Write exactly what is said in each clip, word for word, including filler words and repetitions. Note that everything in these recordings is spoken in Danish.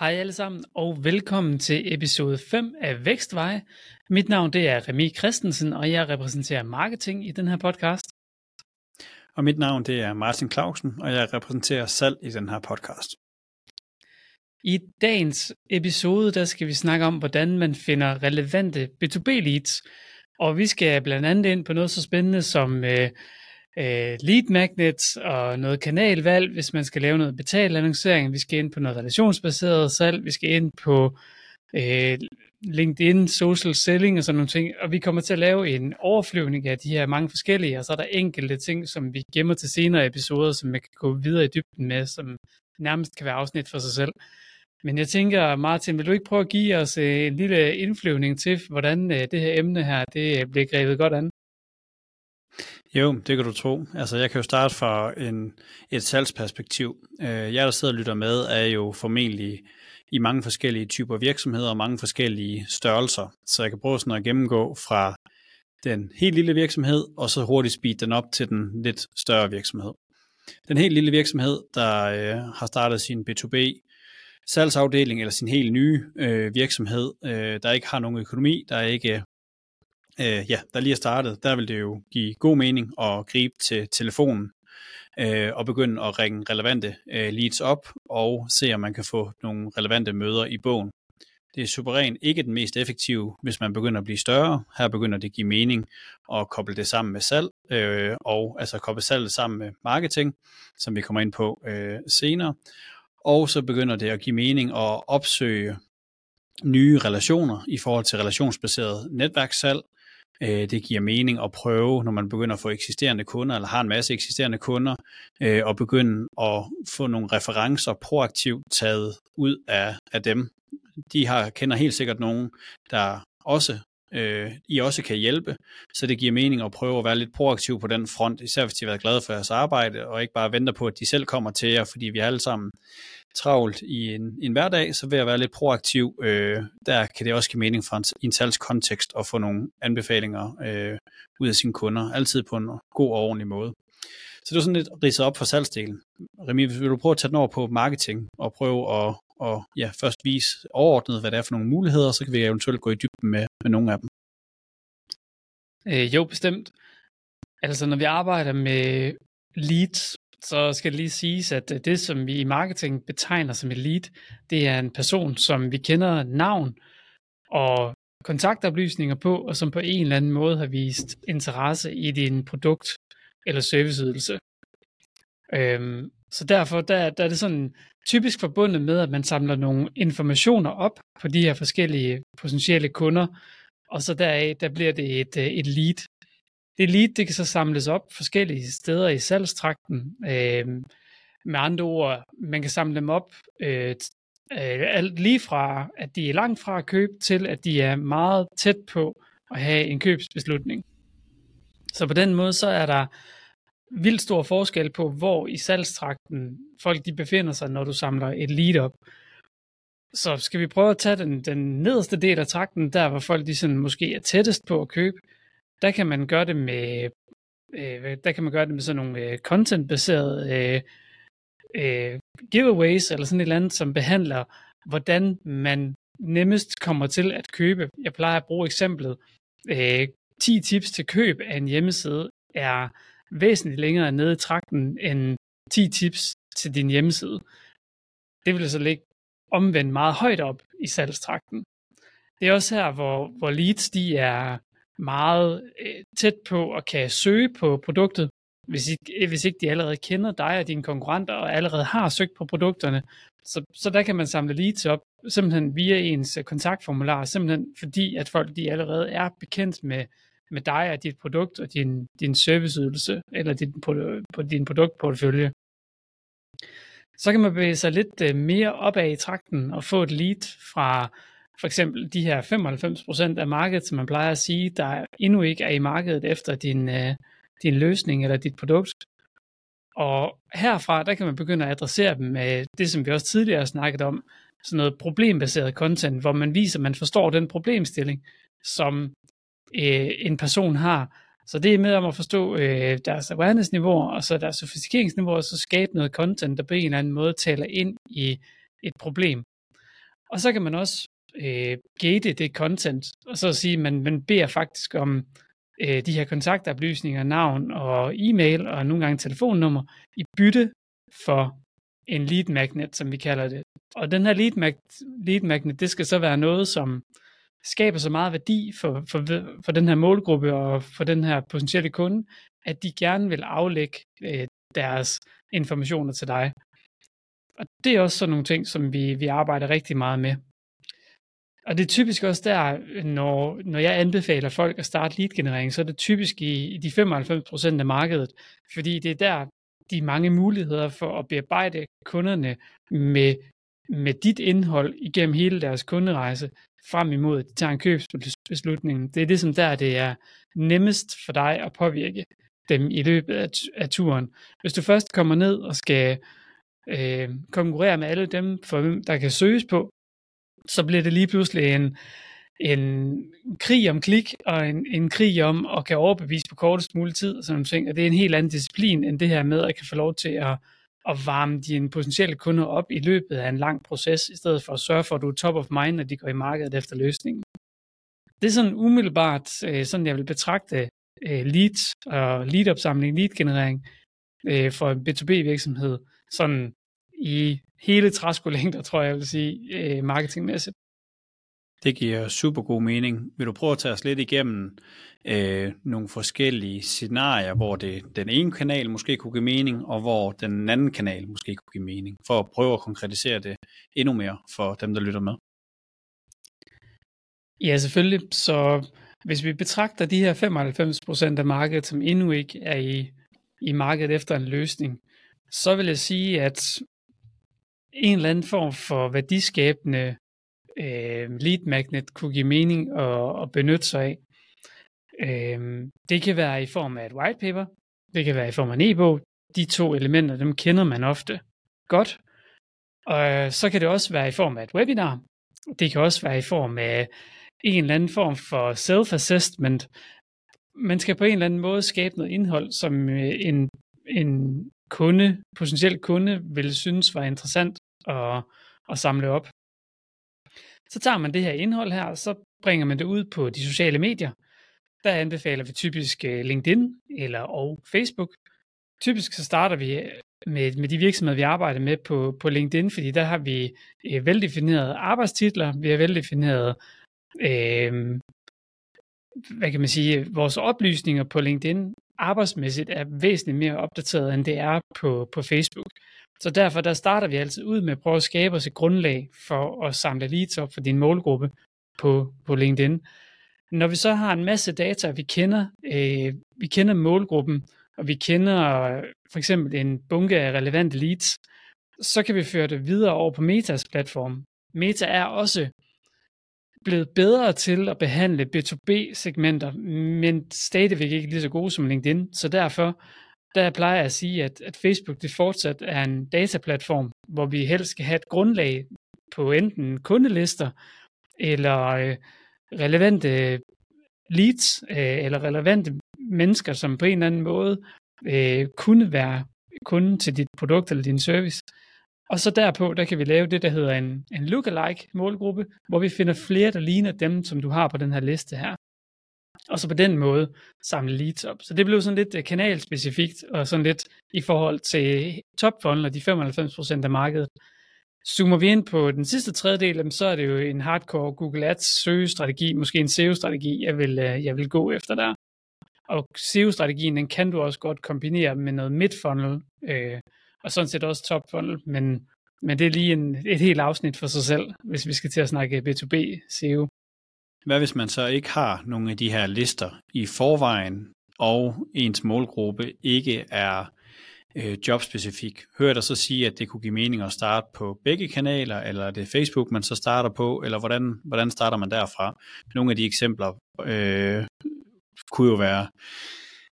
Hej alle sammen og velkommen til episode fem af Vækstveje. Mit navn det er Rami Christensen, og jeg repræsenterer marketing i den her podcast. Og mit navn det er Martin Clausen, og jeg repræsenterer salg i den her podcast. I dagens episode der skal vi snakke om, hvordan man finder relevante B to B leads. Og vi skal blandt andet ind på noget så spændende som øh, lead magnets og noget kanalvalg, hvis man skal lave noget betalt annoncering. Vi skal ind på noget relationsbaseret salg, vi skal ind på øh, LinkedIn, social selling og sådan nogle ting, og vi kommer til at lave en overflyvning af de her mange forskellige, og så er der enkelte ting, som vi gemmer til senere episoder, som man kan gå videre i dybden med, som nærmest kan være afsnit for sig selv. Men jeg tænker, Martin, vil du ikke prøve at give os en lille indflyvning til, hvordan det her emne her, det bliver grebet godt an? Jo, det kan du tro. Altså, jeg kan jo starte fra en, et salgsperspektiv. Jeg, der sidder og lytter med, er jo formentlig i mange forskellige typer virksomheder og mange forskellige størrelser. Så jeg kan prøve sådan at gennemgå fra den helt lille virksomhed, og så hurtigt speede den op til den lidt større virksomhed. Den helt lille virksomhed, der øh, har startet sin B to B salgsafdeling eller sin helt nye øh, virksomhed, øh, der ikke har nogen økonomi, der ikke Øh, ja, der lige er startet, der vil det jo give god mening at gribe til telefonen øh, og begynde at ringe relevante øh, leads op og se, om man kan få nogle relevante møder i bogen. Det er suverænt ikke den mest effektive, hvis man begynder at blive større. Her begynder det at give mening at koble det sammen med salg, øh, og altså koble salget sammen med marketing, som vi kommer ind på øh, senere. Og så begynder det at give mening at opsøge nye relationer i forhold til relationsbaseret netværkssalg. Det giver mening at prøve, når man begynder at få eksisterende kunder, eller har en masse eksisterende kunder, og begynde at få nogle referencer proaktivt taget ud af, af dem. De har, kender helt sikkert nogen, der også, øh, I også kan hjælpe, så det giver mening at prøve at være lidt proaktiv på den front, især hvis de har været glade for jeres arbejde, og ikke bare venter på, at de selv kommer til jer, fordi vi er alle sammen travlt i en, en hverdag, så ved at være lidt proaktiv, øh, der kan det også give mening fra en, en salgskontekst at få nogle anbefalinger øh, ud af sine kunder, altid på en god og ordentlig måde. Så det er sådan lidt ridset op for salgsdelen. Remi, vil du prøve at tage den over på marketing og prøve at og, ja, først vise overordnet, hvad det er for nogle muligheder, så kan vi eventuelt gå i dybden med, med nogle af dem. Øh, jo, bestemt. Altså når vi arbejder med leads, så skal det lige siges, at det, som vi i marketing betegner som et lead, det er en person, som vi kender navn og kontaktoplysninger på, og som på en eller anden måde har vist interesse i din produkt eller serviceydelse. Øhm, så derfor der, der er det sådan typisk forbundet med, at man samler nogle informationer op på de her forskellige potentielle kunder, og så deraf der bliver det et, et lead. Det lead, det kan så samles op forskellige steder i salgstrakten. Øh, med andre ord, man kan samle dem op øh, øh, lige fra, at de er langt fra at købe, til at de er meget tæt på at have en købsbeslutning. Så på den måde, så er der vildt stor forskel på, hvor i salgstrakten folk de befinder sig, når du samler et lead op. Så skal vi prøve at tage den, den nederste del af trakten, der hvor folk de sådan, måske er tættest på at købe. Der kan man gøre det med, øh, der kan man gøre det med sådan nogle øh, content-baserede øh, øh, giveaways, eller sådan et eller andet, som behandler, hvordan man nemmest kommer til at købe. Jeg plejer at bruge eksemplet, øh, ti tips til køb af en hjemmeside er væsentligt længere nede i trakten, end ti tips til din hjemmeside. Det vil så ligge omvendt meget højt op i salgstrakten. Det er også her, hvor, hvor leads de er meget tæt på at kan søge på produktet, hvis ikke, hvis ikke de allerede kender dig og dine konkurrenter, og allerede har søgt på produkterne. Så, så der kan man samle leads op, simpelthen via ens kontaktformular, simpelthen fordi, at folk de allerede er bekendt med, med dig og dit produkt, og din, din serviceydelse, eller din, på, på din produktportefølje. Så kan man bevæge sig lidt mere opad i trakten, og få et lead fra for eksempel de her femoghalvfems procent af markedet, som man plejer at sige, der endnu ikke er i markedet efter din, din løsning eller dit produkt. Og herfra, der kan man begynde at adressere dem med det, som vi også tidligere snakket om, sådan noget problembaseret content, hvor man viser, at man forstår den problemstilling, som øh, en person har. Så det er med om at forstå øh, deres awareness-niveauer, og så deres sofistikeringsniveauer, og så skabe noget content, der på en eller anden måde taler ind i et problem. Og så kan man også øh, gate det content, og så sige, at man, man beder faktisk om øh, de her kontaktoplysninger, navn og e-mail og nogle gange telefonnummer i bytte for en lead magnet, som vi kalder det. Og den her lead, mag- lead magnet, det skal så være noget, som skaber så meget værdi for, for, for den her målgruppe og for den her potentielle kunde, at de gerne vil aflægge øh, deres informationer til dig. Og det er også sådan nogle ting, som vi, vi arbejder rigtig meget med. Og det er typisk også der, når, når jeg anbefaler folk at starte lead-generering, så er det typisk i, i de femoghalvfems procent af markedet, fordi det er der, de mange muligheder for at bearbejde kunderne med, med dit indhold igennem hele deres kunderejse, frem imod at de tager en købsbeslutning. Det er ligesom der, det er nemmest for dig at påvirke dem i løbet af, af turen. Hvis du først kommer ned og skal øh, konkurrere med alle dem, for hvem der kan søges på, så bliver det lige pludselig en, en krig om klik, og en, en krig om at kan overbevise på kortest mulig tid, og sådan nogle ting. Og det er en helt anden disciplin, end det her med, at kan få lov til at, at varme dine potentielle kunder op i løbet af en lang proces, i stedet for at sørge for, at du er top of mind, når de går i markedet efter løsningen. Det er sådan umiddelbart, sådan jeg vil betragte leads og lead-opsamling, lead-generering for en B to B-virksomhed, sådan i hele træskolængder, tror jeg, jeg vil sige, marketingmæssigt. Det giver super god mening. Vil du prøve at tage os lidt igennem øh, nogle forskellige scenarier, hvor det, den ene kanal måske kunne give mening, og hvor den anden kanal måske kunne give mening, for at prøve at konkretisere det endnu mere for dem, der lytter med? Ja, selvfølgelig. Så hvis vi betragter de her femoghalvfems procent af markedet, som endnu ikke er i, i markedet efter en løsning, så vil jeg sige, at en eller anden form for værdiskabende lead magnet kunne give mening at, at benytte sig af. Det kan være i form af et white paper, det kan være i form af en e-bog. De to elementer, dem kender man ofte godt. Og så kan det også være i form af et webinar. Det kan også være i form af en eller anden form for self-assessment. Man skal på en eller anden måde skabe noget indhold, som en, en kunde, potentiel kunde ville synes var interessant at, at samle op. Så tager man det her indhold her, og så bringer man det ud på de sociale medier. Der anbefaler vi typisk LinkedIn eller og Facebook. Typisk så starter vi med, med de virksomheder, vi arbejder med på, på LinkedIn, fordi der har vi øh, veldefinerede arbejdstitler, vi har veldefinerede, øh, hvad kan man sige, vores oplysninger på LinkedIn arbejdsmæssigt er væsentligt mere opdateret, end det er på, på Facebook. Så derfor der starter vi altid ud med at prøve at skabe os et grundlag for at samle leads op for din målgruppe på, på LinkedIn. Når vi så har en masse data, vi kender, øh, vi kender målgruppen, og vi kender øh, for eksempel en bunke af relevante leads, så kan vi føre det videre over på Metas platform. Meta er også blevet bedre til at behandle B to B-segmenter, men stadigvæk ikke lige så gode som LinkedIn, så derfor der plejer jeg at sige, at, at Facebook det fortsat er en dataplatform, hvor vi helst skal have et grundlag på enten kundelister, eller øh, relevante leads, øh, eller relevante mennesker, som på en eller anden måde øh, kunne være kunden til dit produkt eller din service. Og så derpå, der kan vi lave det, der hedder en, en lookalike målgruppe, hvor vi finder flere, der ligner dem, som du har på den her liste her. Og så på den måde samle leads op. Så det blev sådan lidt kanalspecifikt, og sådan lidt i forhold til topfunnel og de femoghalvfems procent af markedet. Zoomer vi ind på den sidste tredjedel, så er det jo en hardcore Google Ads søgestrategi, måske en S E O-strategi, jeg vil, jeg vil gå efter der. Og S E O-strategien, den kan du også godt kombinere med noget midfunnel, øh, og sådan set også topfunnel, men, men det er lige en, et helt afsnit for sig selv, hvis vi skal til at snakke B to B S E O. Hvad hvis man så ikke har nogle af de her lister i forvejen, og ens målgruppe ikke er øh, jobspecifik? Hører der så sige, at det kunne give mening at starte på begge kanaler, eller er det Facebook, man så starter på, eller hvordan, hvordan starter man derfra? Nogle af de eksempler øh, kunne jo være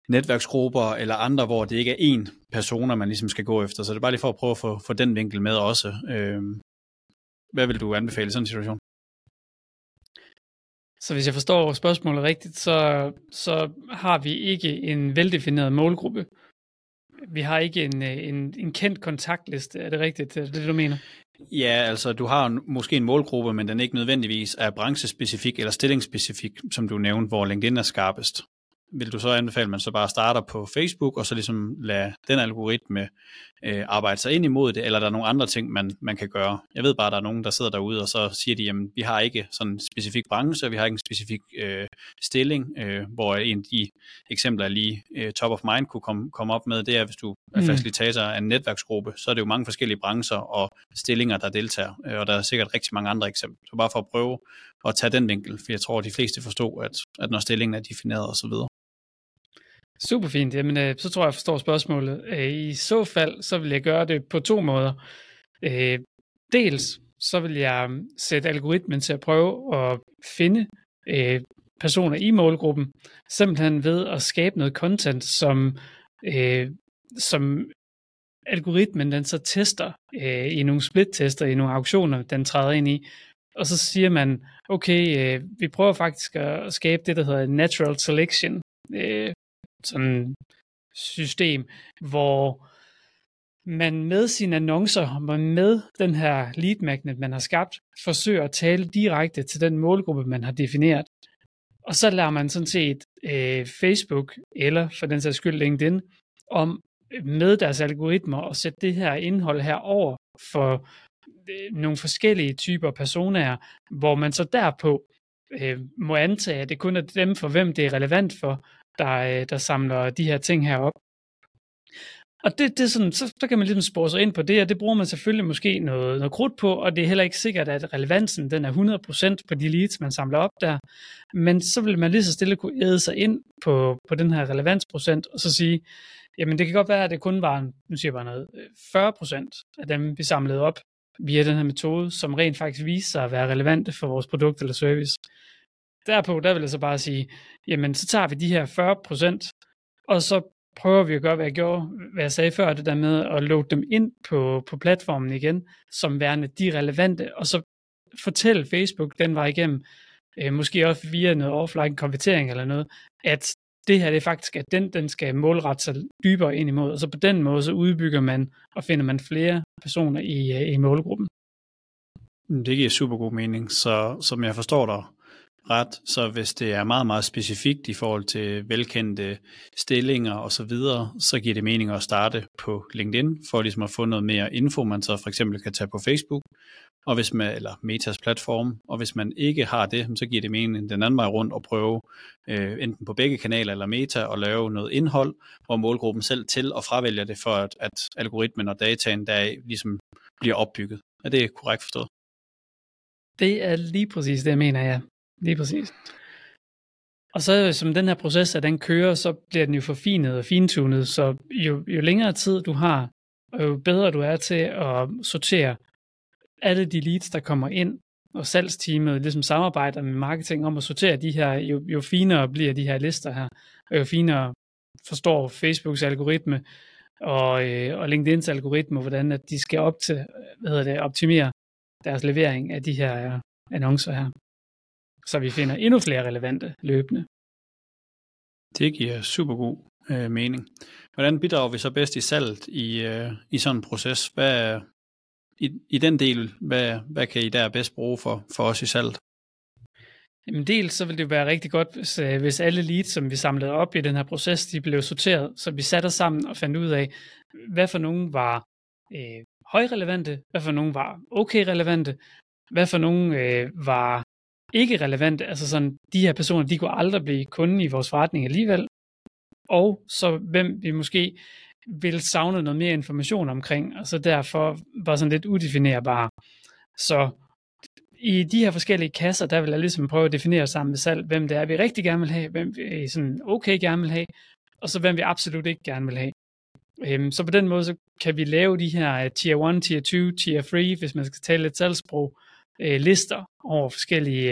netværksgrupper eller andre, hvor det ikke er én personer, man ligesom skal gå efter. Så det er bare lige for at prøve at få, få den vinkel med også. Øh, hvad vil du anbefale i sådan en situation? Så hvis jeg forstår spørgsmålet rigtigt, så, så har vi ikke en veldefineret målgruppe. Vi har ikke en, en, en kendt kontaktliste, er det rigtigt, det, det du mener? Ja, altså du har måske en målgruppe, men den ikke nødvendigvis er branchespecifik eller stillingsspecifik, som du nævnte, hvor LinkedIn er skarpest. Vil du så anbefale, at man så bare starter på Facebook, og så ligesom lade den algoritme øh, arbejde sig ind imod det, eller er der nogle andre ting, man, man kan gøre? Jeg ved bare, at der er nogen, der sidder derude, og så siger de, jamen vi har ikke sådan en specifik branche, vi har ikke en specifik øh, stilling, øh, hvor en af de eksempler, jeg lige øh, top of mind kunne komme, komme op med, det er, hvis du er facilitator af en netværksgruppe, så er det jo mange forskellige brancher og stillinger, der deltager, og der er sikkert rigtig mange andre eksempler. Så bare for at prøve at tage den vinkel, for jeg tror, at de fleste forstår, at, at når stillingen er defineret osv. Super fint. Jamen, øh, så tror jeg, jeg forstår spørgsmålet. Øh, I så fald, så vil jeg gøre det på to måder. Øh, dels, så vil jeg sætte algoritmen til at prøve at finde øh, personer i målgruppen, simpelthen ved at skabe noget content, som, øh, som algoritmen den så tester øh, i nogle split-tester, i nogle auktioner, den træder ind i. Og så siger man, okay, øh, vi prøver faktisk at skabe det, der hedder natural selection. Øh, sådan system, hvor man med sine annoncer, man med den her lead magnet, man har skabt, forsøger at tale direkte til den målgruppe, man har defineret. Og så lader man sådan set øh, Facebook, eller for den sags skyld LinkedIn, om med deres algoritmer at sætte det her indhold her over for øh, nogle forskellige typer personer, hvor man så derpå øh, må antage, at det kun er dem, for hvem det er relevant for, Der, der samler de her ting her op. Og det, det er sådan, så, så kan man ligesom spore sig ind på det, og det bruger man selvfølgelig måske noget, noget krudt på, og det er heller ikke sikkert, at relevansen den er hundrede procent på de leads, man samler op der. Men så vil man lige så stille kunne æde sig ind på, på den her relevansprocent, og så sige, jamen det kan godt være, at det kun var, nu siger jeg bare noget, fyrre procent af dem, vi samlede op via den her metode, som rent faktisk viser sig at være relevante for vores produkt eller service. Derpå, der vil jeg så bare sige, jamen så tager vi de her fyrre procent, og så prøver vi at gøre, hvad jeg gjorde, hvad jeg sagde før, det der med at load dem ind på, på platformen igen, som værende de relevante, og så fortælle Facebook den vej igennem, øh, måske også via noget offline konvertering eller noget, at det her det er faktisk, at den, den skal målrette sig dybere ind imod, og så på den måde, så udbygger man, og finder man flere personer i, i målgruppen. Det giver super god mening, så som jeg forstår dig ret, så hvis det er meget, meget specifikt i forhold til velkendte stillinger og så videre, så giver det mening at starte på LinkedIn, for ligesom at få noget mere info, man så for eksempel kan tage på Facebook, og hvis man, eller Metas platform, og hvis man ikke har det, så giver det mening den anden vej rundt at prøve øh, enten på begge kanaler eller Meta at lave noget indhold, hvor målgruppen selv til- og fravælger det, for at, at algoritmen og dataen deraf ligesom bliver opbygget. Er det korrekt forstået? Det er lige præcis det, jeg mener, ja. Lige præcis. Og så som den her proces, at den kører, så bliver den jo forfinet og fintunet, så jo, jo længere tid du har, og jo bedre du er til at sortere alle de leads, der kommer ind, og salgsteamet ligesom samarbejder med marketing om at sortere de her, jo, jo finere bliver de her lister her, og jo finere forstår Facebooks algoritme og, øh, og LinkedIns algoritme, hvordan at de skal op til, hvad hedder det, optimere deres levering af de her øh, annoncer her. Så vi finder endnu flere relevante løbende. Det giver super god øh, mening. Hvordan bidrager vi så bedst i salget i, øh, i sådan en proces? Hvad, i, I den del, hvad, hvad kan I der bedst bruge for, for os i salget? Jamen dels så ville det jo være rigtig godt, hvis, øh, hvis alle leads, som vi samlede op i den her proces, de blev sorteret, så vi satte os sammen og fandt ud af, hvad for nogen var øh, højrelevante, hvad for nogen var okay relevante, hvad for nogen øh, var ikke relevant, altså sådan, de her personer, de kunne aldrig blive kunde i vores forretning alligevel, og så hvem vi måske ville savne noget mere information omkring, og så derfor var sådan lidt udefinerbare. Så i de her forskellige kasser, der vil jeg ligesom prøve at definere sammen med salg, hvem det er, vi rigtig gerne vil have, hvem vi sådan okay gerne vil have, og så hvem vi absolut ikke gerne vil have. Så på den måde, så kan vi lave de her tier et, tier to, tier tre, hvis man skal tale lidt salgssprog, lister over forskellige,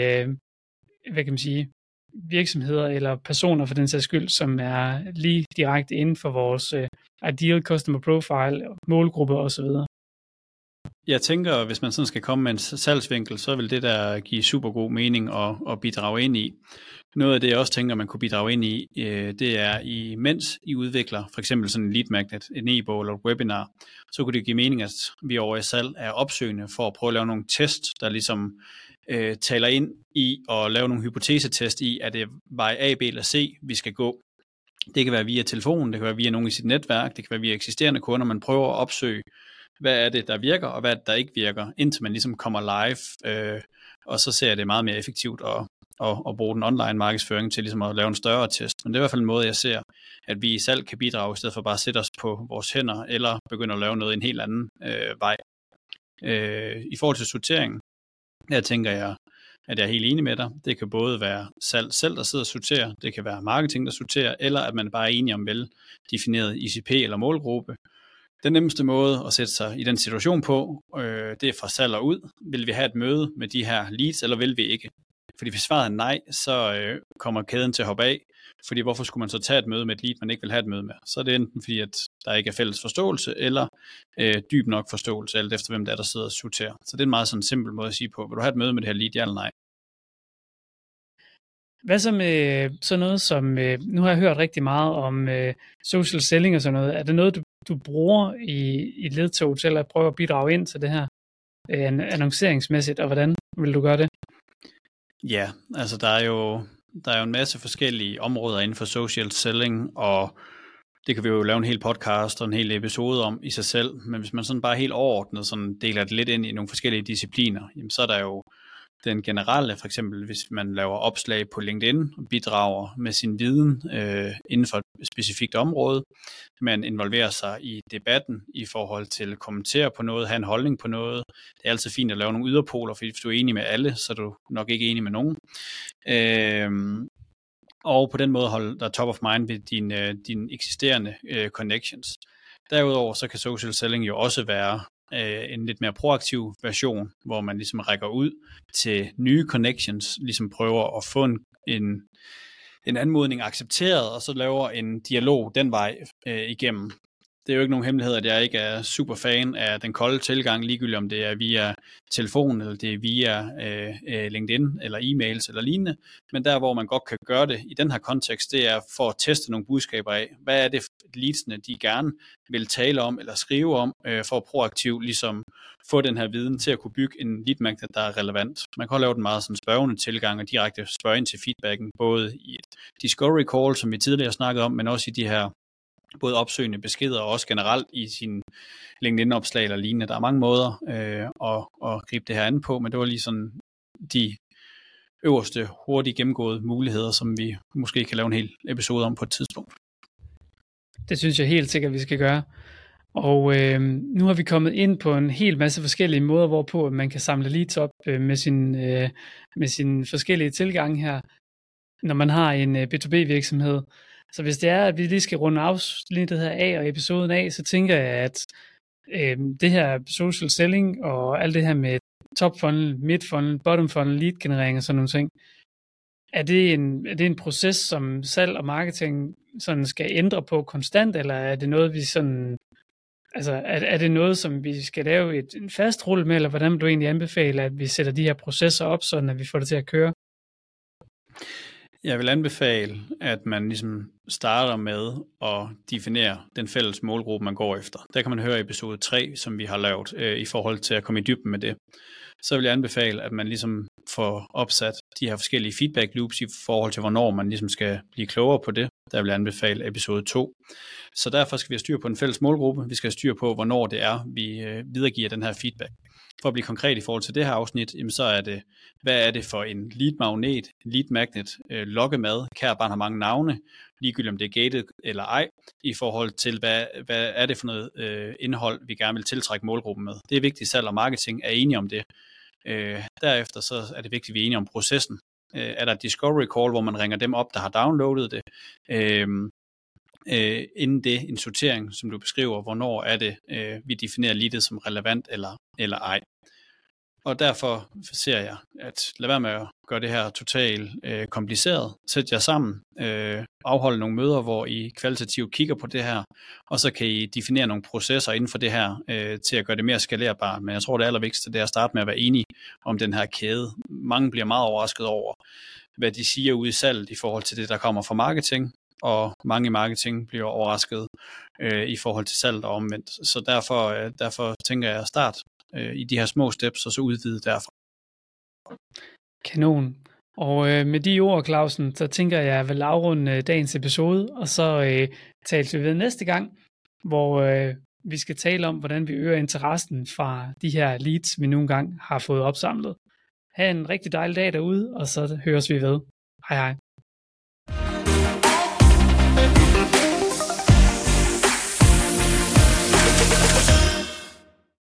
hvad kan man sige, virksomheder eller personer for den sags skyld, som er lige direkte inden for vores ideal customer profile, målgruppe osv. Jeg tænker, hvis man sådan skal komme med en salgsvinkel, så vil det der give super god mening at, at bidrage ind i. Noget af det, jeg også tænker, man kunne bidrage ind i, det er, imens I udvikler for eksempel sådan en lead magnet, en e-bog eller et webinar, så kunne det give mening, at vi over i salg er opsøgende for at prøve at lave nogle test, der ligesom øh, taler ind i og lave nogle hypotesetest i, at det vej A, B eller C, vi skal gå. Det kan være via telefonen, det kan være via nogen i sit netværk, det kan være via eksisterende kunder, man prøver at opsøge, hvad er det, der virker, og hvad er det, der ikke virker, indtil man ligesom kommer live, øh, og så ser det meget mere effektivt at, at, at bruge den online markedsføring til ligesom at lave en større test. Men det er i hvert fald en måde, jeg ser, at vi i salg kan bidrage, i stedet for bare at sætte os på vores hænder, eller begynde at lave noget i en helt anden øh, vej. Øh, I forhold til sorteringen, der tænker jeg, at jeg er helt enig med dig. Det kan både være salg selv, der sidder og sorterer, det kan være marketing, der sorterer, eller at man bare er enig om veldefineret I C P eller målgruppe. Den nemmeste måde at sætte sig i den situation på, øh, det er fra salg og ud. Vil vi have et møde med de her leads, eller vil vi ikke? Fordi hvis svaret er nej, så øh, kommer kæden til at hoppe af. Fordi hvorfor skulle man så tage et møde med et lead, man ikke vil have et møde med? Så er det enten fordi, at der ikke er fælles forståelse, eller øh, dyb nok forståelse, alt efter hvem der er, der sidder og sorterer. Så det er en meget sådan simpel måde at sige på, vil du have et møde med det her lead, ja eller nej? Hvad så med sådan noget som, nu har jeg hørt rigtig meget om øh, social selling og sådan noget, er det noget, du, du bruger i, i ledtog til at prøve at bidrage ind til det her øh, annonceringsmæssigt, og hvordan vil du gøre det? Ja, altså der er jo der er jo en masse forskellige områder inden for social selling, og det kan vi jo lave en hel podcast og en hel episode om i sig selv, men hvis man sådan bare helt overordnet sådan deler det lidt ind i nogle forskellige discipliner, jamen så er der jo den generelle, for eksempel hvis man laver opslag på LinkedIn og bidrager med sin viden øh, inden for et specifikt område, man involverer sig i debatten i forhold til at kommentere på noget, have en holdning på noget. Det er altid fint at lave nogle yderpoler, fordi hvis du er enig med alle, så er du nok ikke enig med nogen. Øh, og på den måde holde dig top of mind ved dine din eksisterende øh, connections. Derudover så kan social selling jo også være en lidt mere proaktiv version, hvor man ligesom rækker ud til nye connections, ligesom prøver at få en, en, en anmodning accepteret, og så laver en dialog den vej øh, igennem. Det er jo ikke nogen hemmelighed, at jeg ikke er super fan af den kolde tilgang, ligegyldigt om det er via telefon, eller det er via øh, LinkedIn, eller e-mails, eller lignende. Men der, hvor man godt kan gøre det i den her kontekst, det er for at teste nogle budskaber af, hvad er det leadsene, de gerne vil tale om, eller skrive om, øh, for at proaktivt ligesom få den her viden til at kunne bygge en lead magnet, der er relevant. Man kan også lave den meget sådan spørgende tilgang, og direkte spørge ind til feedbacken, både i et discovery call, som vi tidligere snakkede om, men også i de her både opsøgende beskeder og også generelt i sin LinkedIn-opslag eller lignende. Der er mange måder øh, at, at gribe det her an på, men det var lige sådan de øverste hurtigt gennemgåede muligheder, som vi måske kan lave en hel episode om på et tidspunkt. Det synes jeg helt sikkert, vi skal gøre. Og øh, nu har vi kommet ind på en hel masse forskellige måder, hvorpå man kan samle leads op øh, med sin, øh, med sin forskellige tilgang her, når man har en øh, B to B-virksomhed. Så hvis det er, at vi lige skal runde afsnittet her af og episoden af, så tænker jeg, at øh, det her social selling og alt det her med top funnel, mid funnel, bottom funnel, lead generering og sådan nogle ting, er det en, er det en proces, som salg og marketing sådan skal ændre på konstant, eller er det noget, vi sådan, altså er, er det noget, som vi skal lave et en fast rulle med, eller hvordan vil du egentlig anbefale, at vi sætter de her processer op, sådan at vi får det til at køre? Jeg vil anbefale, at man ligesom starter med at definere den fælles målgruppe, man går efter. Der kan man høre episode tre, som vi har lavet øh, i forhold til at komme i dybden med det. Så vil jeg anbefale, at man ligesom får opsat de her forskellige feedback loops i forhold til, hvornår man ligesom skal blive klogere på det. Der vil jeg anbefale episode to. Så derfor skal vi have styr på den fælles målgruppe. Vi skal have styr på, hvornår det er, vi øh, videregiver den her feedback. For at blive konkret i forhold til det her afsnit, jamen så er det, hvad er det for en lead-magnet, lead-magnet, øh, lokkemad, kære barn har mange navne, ligegyldigt om det er gated eller ej, i forhold til, hvad, hvad er det for noget øh, indhold, vi gerne vil tiltrække målgruppen med. Det er vigtigt, at salg og marketing er enige om det. Øh, derefter så er det vigtigt, at vi er enige om processen. Øh, er der et discovery call, hvor man ringer dem op, der har downloadet det? Øh, Øh, inden det en sortering, som du beskriver, hvornår er det, øh, vi definerer leadet som relevant eller, eller ej. Og derfor ser jeg, at lad være med at gøre det her totalt øh, kompliceret. Sæt jer sammen, øh, afholde nogle møder, hvor I kvalitativt kigger på det her, og så kan I definere nogle processer inden for det her, øh, til at gøre det mere skalerbart. Men jeg tror, det allervigtigste det er at starte med at være enige om den her kæde. Mange bliver meget overrasket over, hvad de siger ude i salget i forhold til det, der kommer fra marketing, og mange i marketing bliver overrasket øh, i forhold til salget og omvendt. Så derfor, øh, derfor tænker jeg at starte i de her små steps, og så udvide derfra. Kanon. Og øh, med de ord, Clausen, så tænker jeg, at jeg vil afrunde dagens episode, og så øh, tales vi ved næste gang, hvor øh, vi skal tale om, hvordan vi øger interessen fra de her leads, vi nogle gange har fået opsamlet. Ha' en rigtig dejlig dag derude, og så høres vi ved. Hej hej.